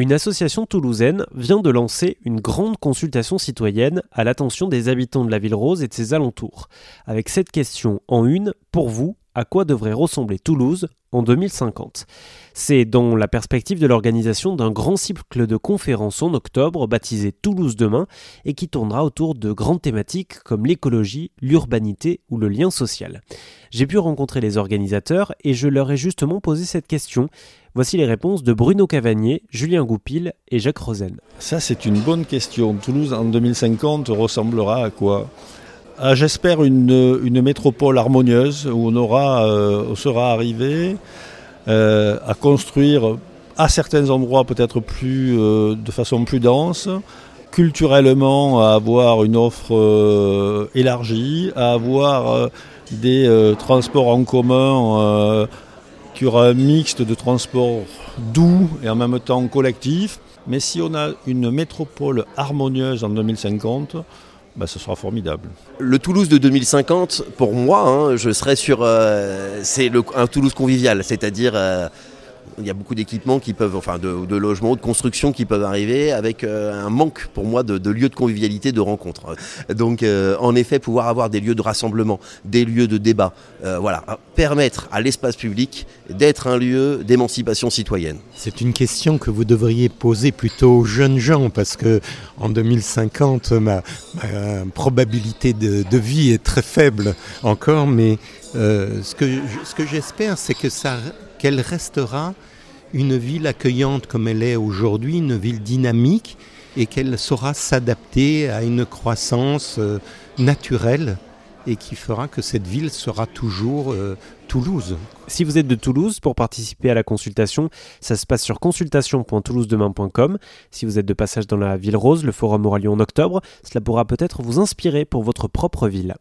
Une association toulousaine vient de lancer une grande consultation citoyenne à l'attention des habitants de la Ville Rose et de ses alentours. Avec cette question en une, pour vous, à quoi devrait ressembler Toulouse en 2050 ? C'est dans la perspective de l'organisation d'un grand cycle de conférences en octobre baptisé Toulouse Demain et qui tournera autour de grandes thématiques comme l'écologie, l'urbanité ou le lien social. J'ai pu rencontrer les organisateurs et je leur ai justement posé cette question. Voici les réponses de Bruno Cavanier, Julien Goupil et Jacques Rosen. Ça, c'est une bonne question. Toulouse, en 2050, ressemblera à quoi ? J'espère une métropole harmonieuse où on sera arrivé à construire à certains endroits peut-être de façon plus dense, culturellement à avoir une offre élargie, à avoir des transports en commun qui aura un mixte de transports doux et en même temps collectif. Mais si on a une métropole harmonieuse en 2050, ce sera formidable. Le Toulouse de 2050, pour moi, je serais sur... C'est un Toulouse convivial, c'est-à-dire... Il y a beaucoup d'équipements qui peuvent, de logements, de constructions qui peuvent arriver avec un manque pour moi de lieux de convivialité, de rencontre. Donc en effet, pouvoir avoir des lieux de rassemblement, des lieux de débat, permettre à l'espace public d'être un lieu d'émancipation citoyenne. C'est une question que vous devriez poser plutôt aux jeunes gens parce que en 2050, ma probabilité de vie est très faible encore, mais ce que j'espère, c'est que qu'elle restera une ville accueillante comme elle est aujourd'hui, une ville dynamique, et qu'elle saura s'adapter à une croissance naturelle et qui fera que cette ville sera toujours Toulouse. Si vous êtes de Toulouse, pour participer à la consultation, ça se passe sur consultation.toulousedemain.com. Si vous êtes de passage dans la Ville Rose, le forum aura lieu en octobre. Cela pourra peut-être vous inspirer pour votre propre ville.